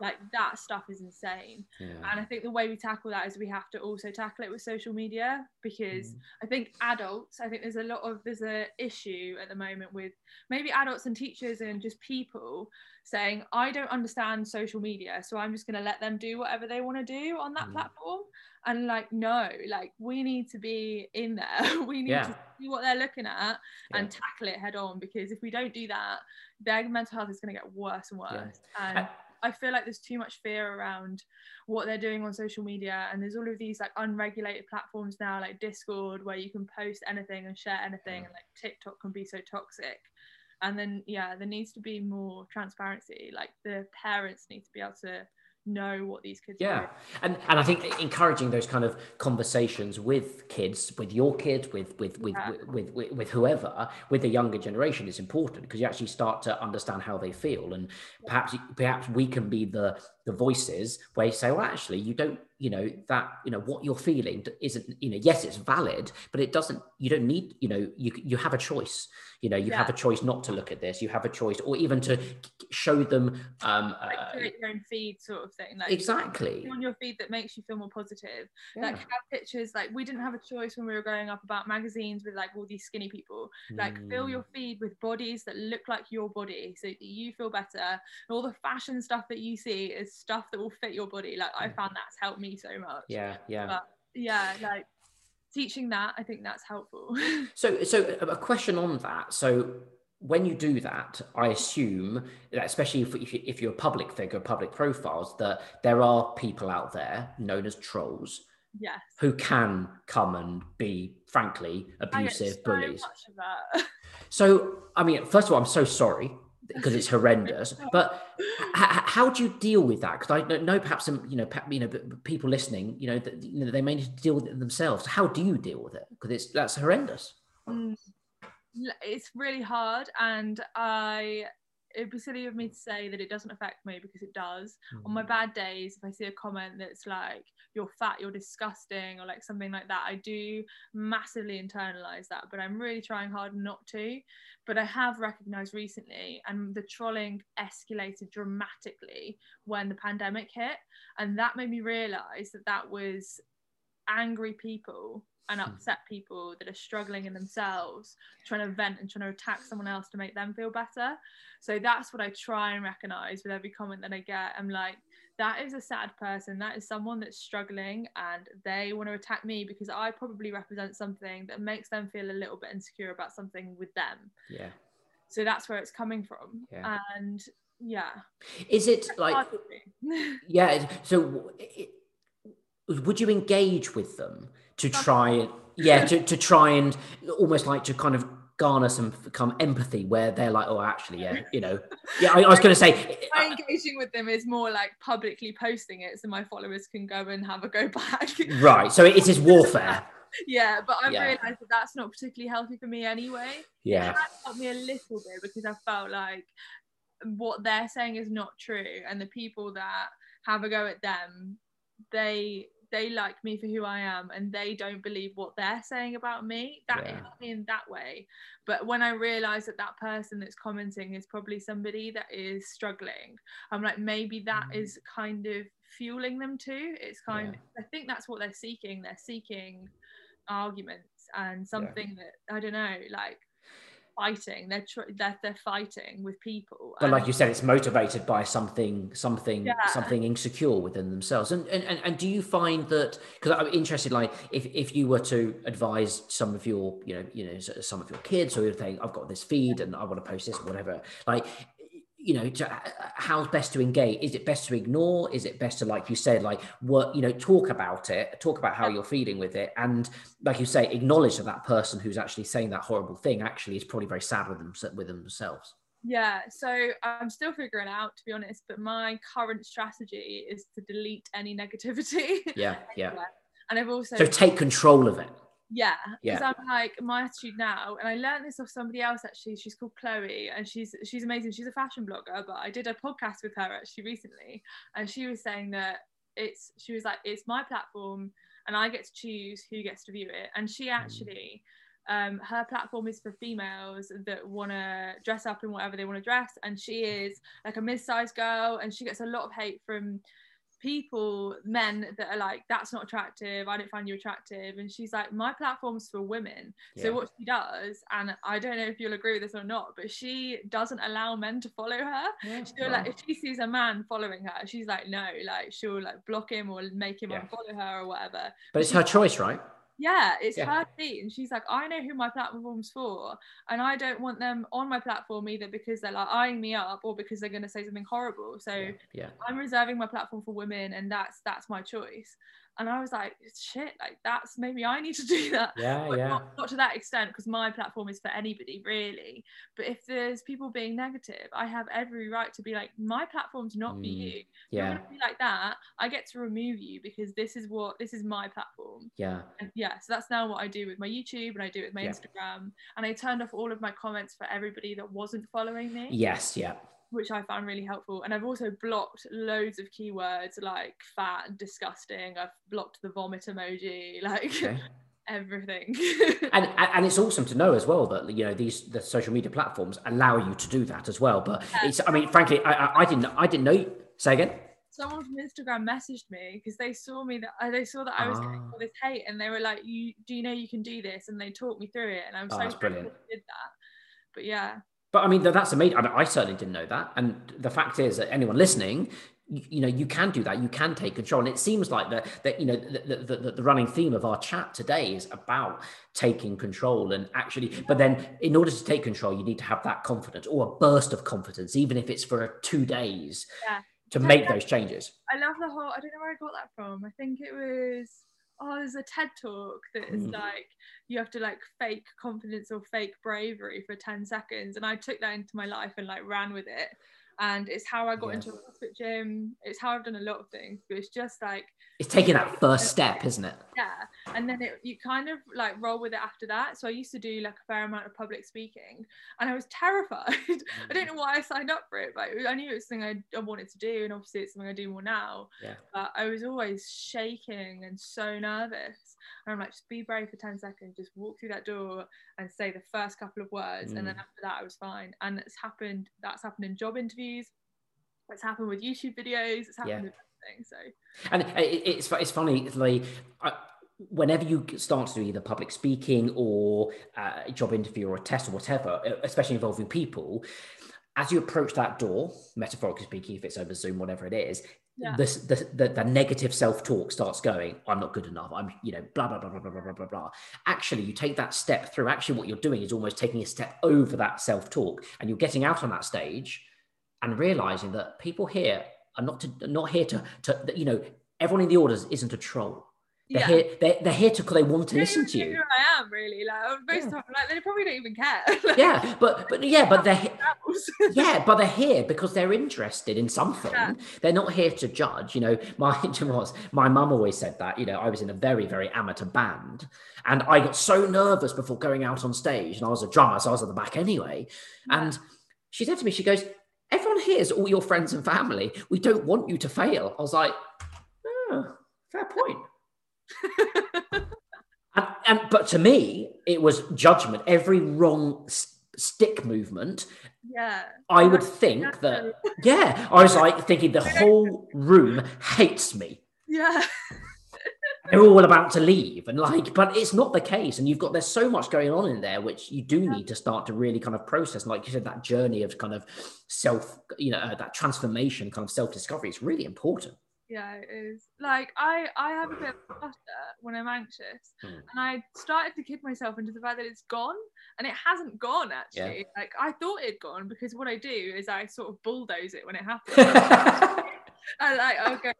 Like that stuff is insane. Yeah. And I think the way we tackle that is we have to also tackle it with social media, because mm. I think adults, I think there's a lot of, there's a issue at the moment with maybe adults and teachers and just people saying, I don't understand social media, so I'm just going to let them do whatever they want to do on that mm. platform. And like, no, like we need to be in there. We need yeah. to see what they're looking at yeah. and tackle it head on, because if we don't do that, their mental health is going to get worse and worse. Yeah. And I feel like there's too much fear around what they're doing on social media. And there's all of these like unregulated platforms now, like Discord, where you can post anything and share anything. Yeah. And like TikTok can be so toxic. And then, yeah, there needs to be more transparency. Like the parents need to be able to know what these kids yeah are. and and I think encouraging those kind of conversations with kids, with your kids, with with with yeah. with, with, with with whoever, with the younger generation is important, because you actually start to understand how they feel, and perhaps perhaps we can be the the voices where you say, well, actually, you don't, you know, that, you know, what you're feeling isn't, you know, yes, it's valid, but it doesn't, you don't need, you know, you you have a choice, you know, you yeah. have a choice not to look at this, you have a choice, or even to show them. Um, like uh, create your own feed sort of thing. Like exactly. On your feed that makes you feel more positive. Yeah. Like have pictures, like we didn't have a choice when we were growing up about magazines with like all these skinny people. Like mm. fill your feed with bodies that look like your body so that you feel better. And all the fashion stuff that you see is stuff that will fit your body. Like I found that's helped me so much. Yeah, yeah, but yeah, like teaching that, I think that's helpful. so so a question on that. So when you do that, I assume that, especially if, if, you, if you're a public figure, public profiles, that there are people out there known as trolls. Yes. Who can come and be, frankly, abusive, so bullies. Much of that. So I mean, first of all, I'm so sorry, because it's horrendous. But h- how do you deal with that? Because I know perhaps some, you know, you know, people listening, you know, that, you know, they may need to deal with it themselves. How do you deal with it? Because it's that's horrendous. Mm, it's really hard, and I. It'd be silly of me to say that it doesn't affect me, because it does. Mm. On my bad days, if I see a comment that's like, you're fat, you're disgusting, or like something like that, I do massively internalize that, but I'm really trying hard not to. But I have recognized recently, and the trolling escalated dramatically when the pandemic hit, and that made me realize that that was angry people and upset people that are struggling in themselves, trying to vent and trying to attack someone else to make them feel better. So that's what I try and recognize with every comment that I get. I'm like, that is a sad person, that is someone that's struggling, and they want to attack me because I probably represent something that makes them feel a little bit insecure about something with them. Yeah. So that's where it's coming from. Yeah. And yeah. Is it like, yeah, so it, would you engage with them to try and yeah to, to try and almost like to kind of garner some come empathy, where they're like, oh, actually, yeah, you know, yeah, I, I was going to say my engaging with them is more like publicly posting it so my followers can go and have a go back, right? So it is warfare. Yeah, but I've yeah. realised that that's not particularly healthy for me anyway. Yeah, it has helped me a little bit, because I felt like what they're saying is not true, and the people that have a go at them, they they like me for who I am, and they don't believe what they're saying about me. That yeah. helped me in that way. But when I realised that that person that's commenting is probably somebody that is struggling, I'm like, maybe that mm. is kind of fueling them too. It's kind yeah. of, I think that's what they're seeking. They're seeking arguments and something yeah. that, I don't know, like, fighting, they're tr- that they're fighting with people. But like you said, it's motivated by something, something, yeah. something insecure within themselves. And and and, and do you find that? Because I'm interested, like if, if you were to advise some of your, you know, you know, some of your kids who are saying, I've got this feed and I want to post this or whatever, like, you know, to, how's best to engage? Is it best to ignore? Is it best to, like you said, like work, you know, talk about it, talk about how you're feeling with it. And like you say, acknowledge that that person who's actually saying that horrible thing actually is probably very sad with them, with themselves. Yeah. So I'm still figuring out, to be honest, but my current strategy is to delete any negativity. Yeah. Yeah. And I've also- So take control of it. Yeah, because yeah. I'm like, my attitude now, and I learned this off somebody else actually, she's called Chloe, and she's she's amazing, she's a fashion blogger, but I did a podcast with her actually recently, and she was saying that it's, she was like, it's my platform, and I get to choose who gets to view it, and she actually, um, her platform is for females that want to dress up in whatever they want to dress, and she is like a mid-sized girl, and she gets a lot of hate from people, men that are like, that's not attractive, I don't find you attractive, and she's like, my platform's for women. Yeah. So what she does, and I don't know if you'll agree with this or not, but she doesn't allow men to follow her. Yeah. She'll, like, if she sees a man following her, she's like, no, like she'll like block him or make him yeah. unfollow her or whatever. But it's her choice, right? Yeah, it's yeah. her feet, and she's like, I know who my platform's for, and I don't want them on my platform either because they're like eyeing me up or because they're going to say something horrible. So yeah, yeah. I'm reserving my platform for women, and that's that's my choice. And I was like, shit, like that's, maybe I need to do that. Yeah, but yeah. Not, not to that extent, because my platform is for anybody really. But if there's people being negative, I have every right to be like, my platform's not mm, for you. Yeah. If you want to be like that, I get to remove you because this is what, this is my platform. Yeah. And yeah. So that's now what I do with my YouTube, and I do it with my yeah. Instagram. And I turned off all of my comments for everybody that wasn't following me. Yes. Yeah. Which I found really helpful. And I've also blocked loads of keywords like fat and disgusting. I've blocked the vomit emoji, like okay. everything. and and it's awesome to know as well that, you know, these the social media platforms allow you to do that as well. But yeah. it's, I mean, frankly, I, I I didn't I didn't know. Say again. Someone from Instagram messaged me because they saw me that they saw that I was ah. getting all this hate, and they were like, "You do you know you can do this?" And they talked me through it, and I'm oh, so that's brilliant. Grateful they did that. But yeah. But I mean, that's amazing. I mean, I certainly didn't know that. And the fact is that anyone listening, you, you know, you can do that. You can take control. And it seems like the, the you know, the, the, the, the running theme of our chat today is about taking control and actually, but then in order to take control, you need to have that confidence or a burst of confidence, even if it's for two days yeah. to I make love, those changes. I love the whole, I don't know where I got that from. I think it was... oh, there's a TED talk that is like, you have to like fake confidence or fake bravery for ten seconds. And I took that into my life and like ran with it. And it's how I got yes. into a CrossFit gym. It's how I've done a lot of things, but it's just like, it's taking that first step, isn't it? Yeah. And then it, you kind of like roll with it after that. So I used to do like a fair amount of public speaking, and I was terrified. I don't know why I signed up for it, but it was, I knew it was something I wanted to do. And obviously it's something I do more now. Yeah. But I was always shaking and so nervous. And I'm like, just be brave for ten seconds, just walk through that door and say the first couple of words. Mm. And then after that, I was fine. And it's happened, that's happened in job interviews. It's happened with YouTube videos. It's happened yeah. with everything. So, and it, it's it's funny, it's like, I, whenever you start to do either public speaking or uh, a job interview or a test or whatever, especially involving people, as you approach that door, metaphorically speaking, if it's over Zoom, whatever it is, yeah. this, the, the the negative self-talk starts going, I'm not good enough, I'm, you know, blah, blah, blah, blah, blah, blah, blah, blah. Actually, you take that step through. Actually, what you're doing is almost taking a step over that self-talk, and you're getting out on that stage and realizing that people here are not to, not here to, to, you know, everyone in the audience isn't a troll. They're yeah. here. They're, they're here to they want to they listen to you. Who I am really like most yeah. of like they probably don't even care. Like, yeah, but but yeah, but they're yeah, but they're here because they're interested in something. Yeah. They're not here to judge. You know, my my mum always said that. You know, I was in a very very amateur band, and I got so nervous before going out on stage, and I was a drummer, so I was at the back anyway. And she said to me, she goes, "Everyone here is all your friends and family. We don't want you to fail." I was like, "Oh, fair point." and, and but to me it was judgment, every wrong s- stick movement. Yeah, I would think yeah. that yeah I was like thinking the whole room hates me. Yeah they're all about to leave, and like, but it's not the case. And you've got, there's so much going on in there, which you do need to start to really kind of process. And like you said, that journey of kind of self, you know, uh, that transformation, kind of self-discovery is really important. Yeah, it is. Like, I, I have a bit of clutter when I'm anxious, mm. and I started to kid myself into the fact that it's gone, and it hasn't gone, actually. Yeah. Like, I thought it'd gone, because what I do is I sort of bulldoze it when it happens. And like, I'll go,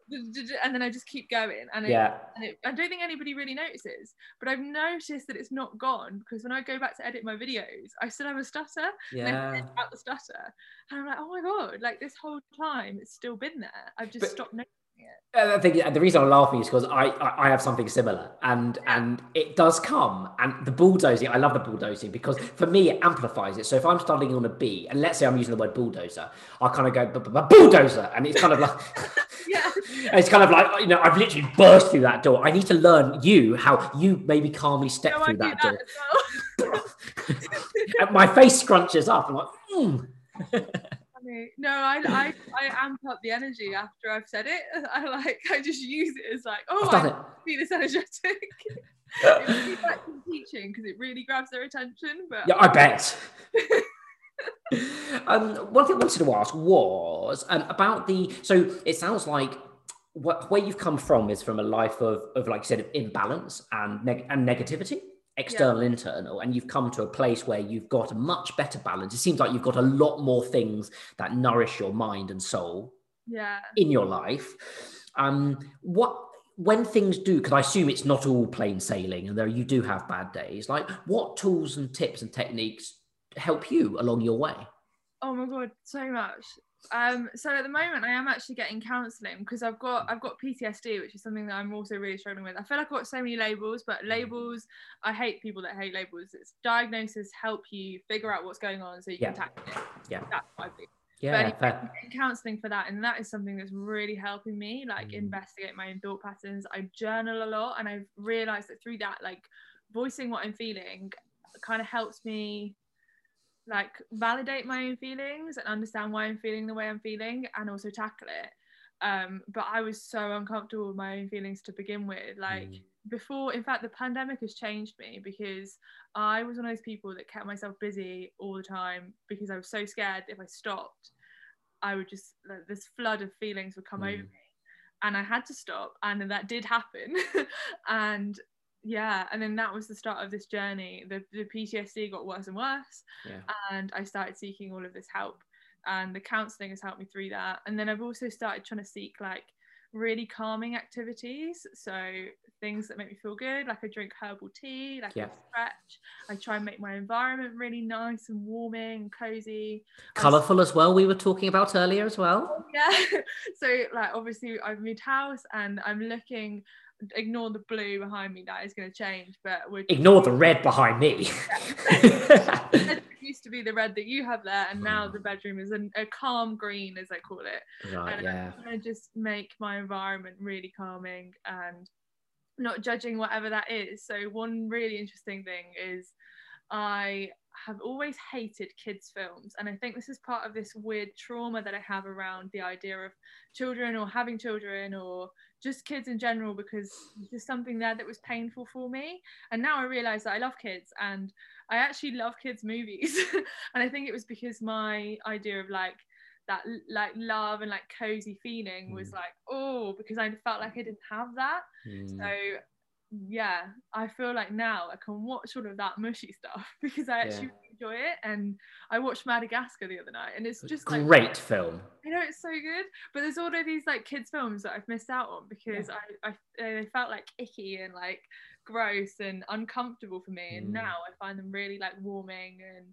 and then I just keep going, and, it, yeah. and it, I don't think anybody really notices, but I've noticed that it's not gone, because when I go back to edit my videos, I still have a stutter, yeah. and I edit out the stutter, and I'm like, oh my god, like this whole time it's still been there. I've just but, stopped noticing it. I think the reason I'm laughing is because I, I I have something similar, and and it does come, and the bulldozing, I love the bulldozing, because for me it amplifies it. So if I'm studying on a B, and let's say I'm using the word bulldozer, I kind of go bulldozer, and it's kind of like. Yeah. It's kind of like, you know, I've literally burst through that door. I need to learn you how you maybe calmly step no, through that, that door. Well. And my face scrunches up. I'm like, mm. No, I, I I amp up the energy after I've said it. I like I just use it as like, oh, I feel this energetic. It's really like teaching, because it really grabs their attention. But yeah, I bet. um, one thing I wanted to ask was um, about the. So it sounds like what, where you've come from is from a life of, of like you said, of imbalance and neg- and negativity. External, yeah. internal, and you've come to a place where you've got a much better balance. It seems like you've got a lot more things that nourish your mind and soul, yeah. in your life. Um, what when things do, because I assume it's not all plain sailing, and there you do have bad days. Like, what tools and tips and techniques help you along your way? Oh my god, so much. Um, so at the moment I am actually getting counselling, because I've got I've got P T S D, which is something that I'm also really struggling with. I feel like I've got so many labels, but labels, I hate people that hate labels. It's diagnoses help you figure out what's going on so you yeah. can tackle it. Yeah. That's what I think. Yeah, but anyway, I'm getting counselling for that, and that is something that's really helping me, like mm. investigate my own thought patterns. I journal a lot, and I've realised that through that, like voicing what I'm feeling kind of helps me like validate my own feelings and understand why I'm feeling the way I'm feeling, and also tackle it. Um, but I was so uncomfortable with my own feelings to begin with. Like mm. before, in fact, the pandemic has changed me, because I was one of those people that kept myself busy all the time, because I was so scared that if I stopped, I would just, like, this flood of feelings would come mm. over me, and I had to stop. And that did happen. and Yeah, and then that was the start of this journey. The, the P T S D got worse and worse, yeah. and I started seeking all of this help, and the counselling has helped me through that. And then I've also started trying to seek like really calming activities, so things that make me feel good. Like I drink herbal tea, like yeah. I stretch. I try and make my environment really nice and warming and cozy, colourful as well. We were talking about earlier as well. Yeah, so like obviously I've moved house, and I'm looking. Ignore the blue behind me, that is going to change, but we're ignore the red behind me. It used to be the red that you have there, and now mm. the bedroom is an, a calm green, as I call it. Right, and yeah. I just make my environment really calming and not judging whatever that is. So one really interesting thing is I have always hated kids' films, and I think this is part of this weird trauma that I have around the idea of children or having children or just kids in general, because there's something there that was painful for me. And now I realize that I love kids, and I actually love kids' movies. And I think it was because my idea of like that like love and like cozy feeling mm. was like, oh, because I felt like I didn't have that. Mm. So yeah, I feel like now I can watch all of that mushy stuff, because I actually yeah. enjoy it. And I watched Madagascar the other night, and it's just great, like great film. I know, it's so good, but there's all of these like kids films that I've missed out on, because yeah. I, I they felt like icky and like gross and uncomfortable for me, and mm. now I find them really like warming and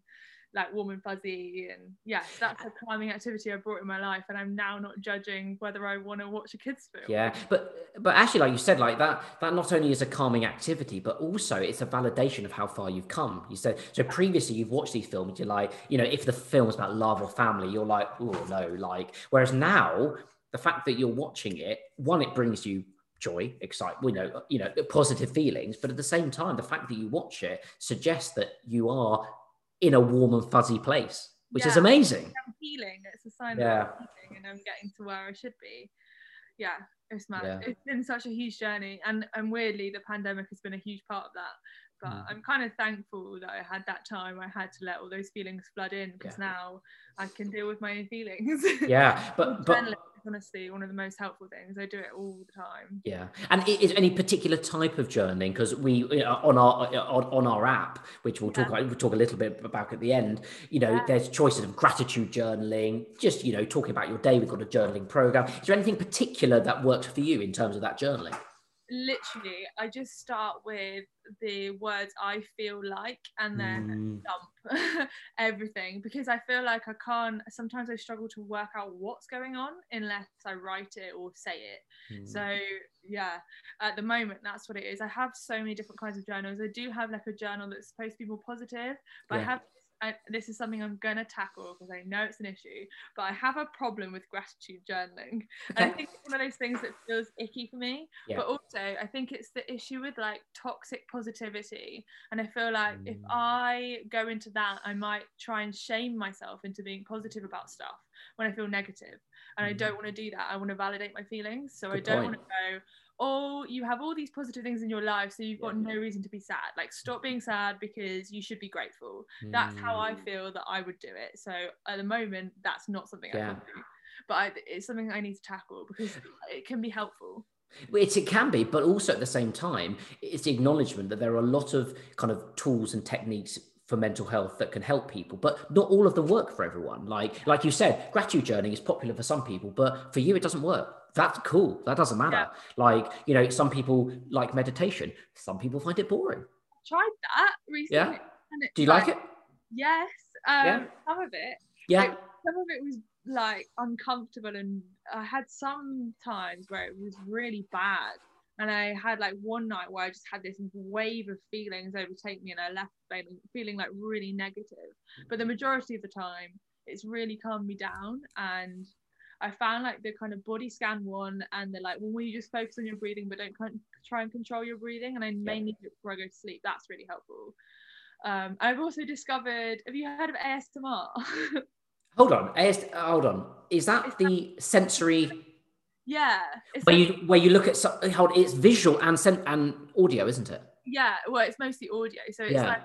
like warm and fuzzy. And yes, that's a climbing activity I brought in my life, and I'm now not judging whether I want to watch a kid's film. Yeah, but but actually, like you said, like that that not only is a calming activity, but also it's a validation of how far you've come. You said so previously you've watched these films, you're like, you know, if the film's about love or family, you're like, oh no, like, whereas now the fact that you're watching it, one, it brings you joy, excitement, we know, you know, positive feelings, but at the same time, the fact that you watch it suggests that you are in a warm and fuzzy place, which yeah, is amazing. I'm healing. It's a sign yeah. that I'm healing, and I'm getting to where I should be. Yeah, It's mad. Yeah. It's been such a huge journey, and and weirdly the pandemic has been a huge part of that, but mm. I'm kind of thankful that I had that time. I had to let all those feelings flood in, because yeah. now I can deal with my own feelings. Yeah, but but honestly one of the most helpful things. I do it all the time. Yeah. And is any particular type of journaling? Because we on our on, on our app, which we'll yeah. talk we'll talk a little bit about at the end, you know, yeah. there's choices of gratitude journaling, just, you know, talking about your day. We've got a journaling program. Is there anything particular that worked for you in terms of that journaling? Literally, I just start with the words I feel like, and then mm. dump everything, because I feel like I can't, sometimes I struggle to work out what's going on unless I write it or say it. Mm. So yeah, at the moment that's what it is. I have so many different kinds of journals. I do have like a journal that's supposed to be more positive, but yeah. I have I, this is something I'm going to tackle because I know it's an issue, but I have a problem with gratitude journaling. Okay. And I think it's one of those things that feels icky for me, yeah. but also I think it's the issue with like toxic positivity. And I feel like mm. if I go into that, I might try and shame myself into being positive about stuff when I feel negative. And mm. I don't want to do that. I want to validate my feelings. So Good I don't point. want to go, oh, you have all these positive things in your life, so you've got yeah. no reason to be sad. Like, stop being sad because you should be grateful. Mm. That's how I feel that I would do it. So at the moment, that's not something yeah. I can do. But I, it's something I need to tackle because it can be helpful. It, it can be, but also at the same time, it's the acknowledgement that there are a lot of kind of tools and techniques for mental health that can help people, but not all of them work for everyone. Like like you said, gratitude journaling is popular for some people, but for you it doesn't work. That's cool, that doesn't matter. Yeah. Like, you know, some people like meditation, some people find it boring. I tried that recently. Yeah. Do you like, like it? Yes, um, yeah. some of it. Yeah. Like, some of it was like uncomfortable, and I had some times where it was really bad. And I had like one night where I just had this wave of feelings overtake me, and I left feeling, feeling like really negative. But the majority of the time, it's really calmed me down. And I found like the kind of body scan one, and the like one where you just focus on your breathing, but don't con- try and control your breathing. And I mainly do it before I go to sleep. That's really helpful. Um, I've also discovered, have you heard of A S M R? Hold on, AS, hold on. Is that it's the that- sensory... Yeah, where like, you where you look at some, hold it's visual and sent and audio, isn't it? Yeah, well, it's mostly audio, so it's yeah. like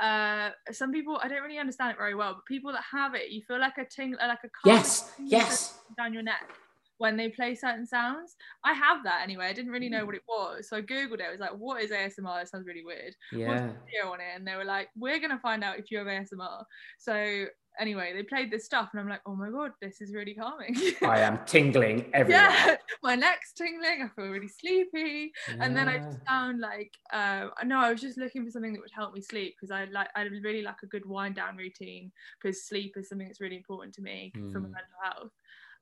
uh, some people, I don't really understand it very well, but people that have it, you feel like a tingle, like a yes, yes, down your neck when they play certain sounds. I have that anyway. I didn't really know what it was, so I googled it. I was like, "What is A S M R? It sounds really weird." Yeah, what's the video on it, and they were like, "We're gonna find out if you have A S M R." So. Anyway, they played this stuff, and I'm like, oh my god, this is really calming. I am tingling everywhere. Yeah, my neck's tingling, I feel really sleepy. Yeah. And then I just found like, uh, no, I was just looking for something that would help me sleep, because I like, I really like a good wind down routine, because sleep is something that's really important to me mm. for my mental health.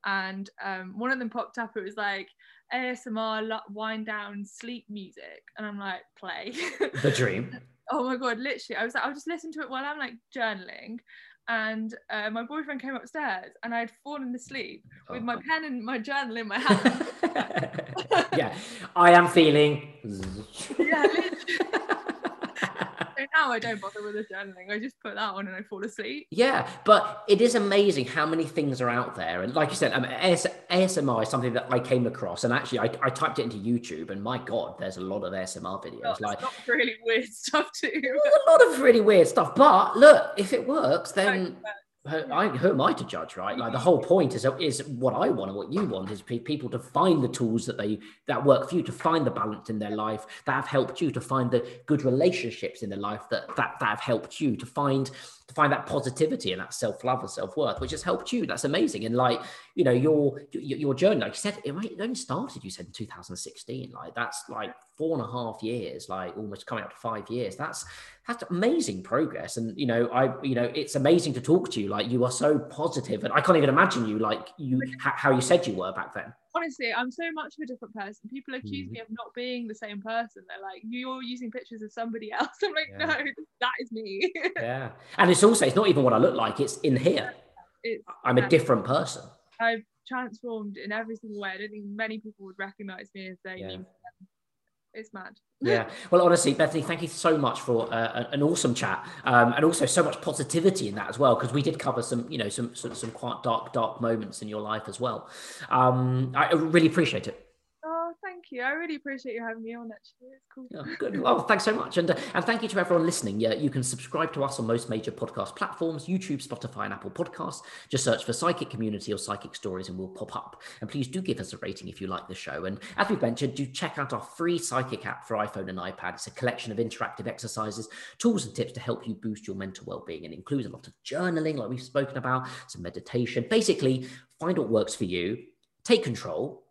And um, one of them popped up, it was like A S M R wind down sleep music, and I'm like, play. The dream. Oh my god, literally, I was like, I'll just listen to it while I'm like journaling. And uh, my boyfriend came upstairs, and I'd fallen asleep oh. with my pen and my journal in my hand. Yeah, I am feeling. Yeah, so now I don't bother with the journaling. I just put that on and I fall asleep. Yeah, but it is amazing how many things are out there. And like you said, um, A S M R is something that I came across, and actually I, I typed it into YouTube, and my God, there's a lot of A S M R videos. Oh, like not really weird stuff too. A lot of really weird stuff. But look, if it works, then who, I, who am I to judge, right? Like the whole point is is what I want and what you want is pe- people to find the tools that they that work for you, to find the balance in their life that have helped you, to find the good relationships in their life that that, that have helped you, to find to find that positivity and that self-love and self-worth which has helped you. That's amazing. And like, you know, your your, your journey, like you said, it only started, you said, in two thousand sixteen. Like that's like four and a half years, like almost coming up to five years. That's that's amazing progress. And you know, I you know, it's amazing to talk to you. Like you are so positive, and I can't even imagine you like you how you said you were back then. Honestly, I'm so much of a different person. People accuse mm-hmm. me of not being the same person. They're like, you're using pictures of somebody else. I'm like, yeah. no, that is me. Yeah, and it's also, it's not even what I look like. It's in here. It's, I'm a different person. I've transformed in every single way. I don't think many people would recognise me if they yeah. knew me. It's mad. Yeah. Well, honestly, Bethany, thank you so much for uh, an awesome chat, um, and also so much positivity in that as well, because we did cover some, you know, some, some some quite dark, dark moments in your life as well. Um, I really appreciate it. you. I really appreciate you having me on, actually. It's cool. Oh, good. Well, thanks so much. And, uh, and thank you to everyone listening. Yeah, you can subscribe to us on most major podcast platforms, YouTube, Spotify, and Apple Podcasts. Just search for Psychic Community or Psychic Stories and we'll pop up. And please do give us a rating if you like the show. And as we've mentioned, do check out our free Psychic app for iPhone and iPad. It's a collection of interactive exercises, tools and tips to help you boost your mental well-being, and includes a lot of journaling, like we've spoken about, some meditation. Basically, find what works for you, take control,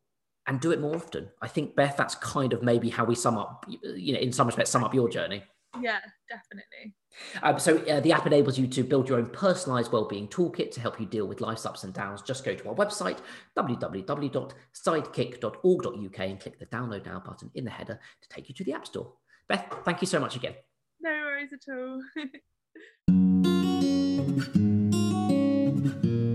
and do it more often. I think, Beth, that's kind of maybe how we sum up, you know, in some respects, sum up your journey. Yeah, definitely. Um, so uh, the app enables you to build your own personalized wellbeing toolkit to help you deal with life's ups and downs. Just go to our website, w w w dot sidekick dot org dot u k, and click the download now button in the header to take you to the App Store. Beth, thank you so much again. No worries at all.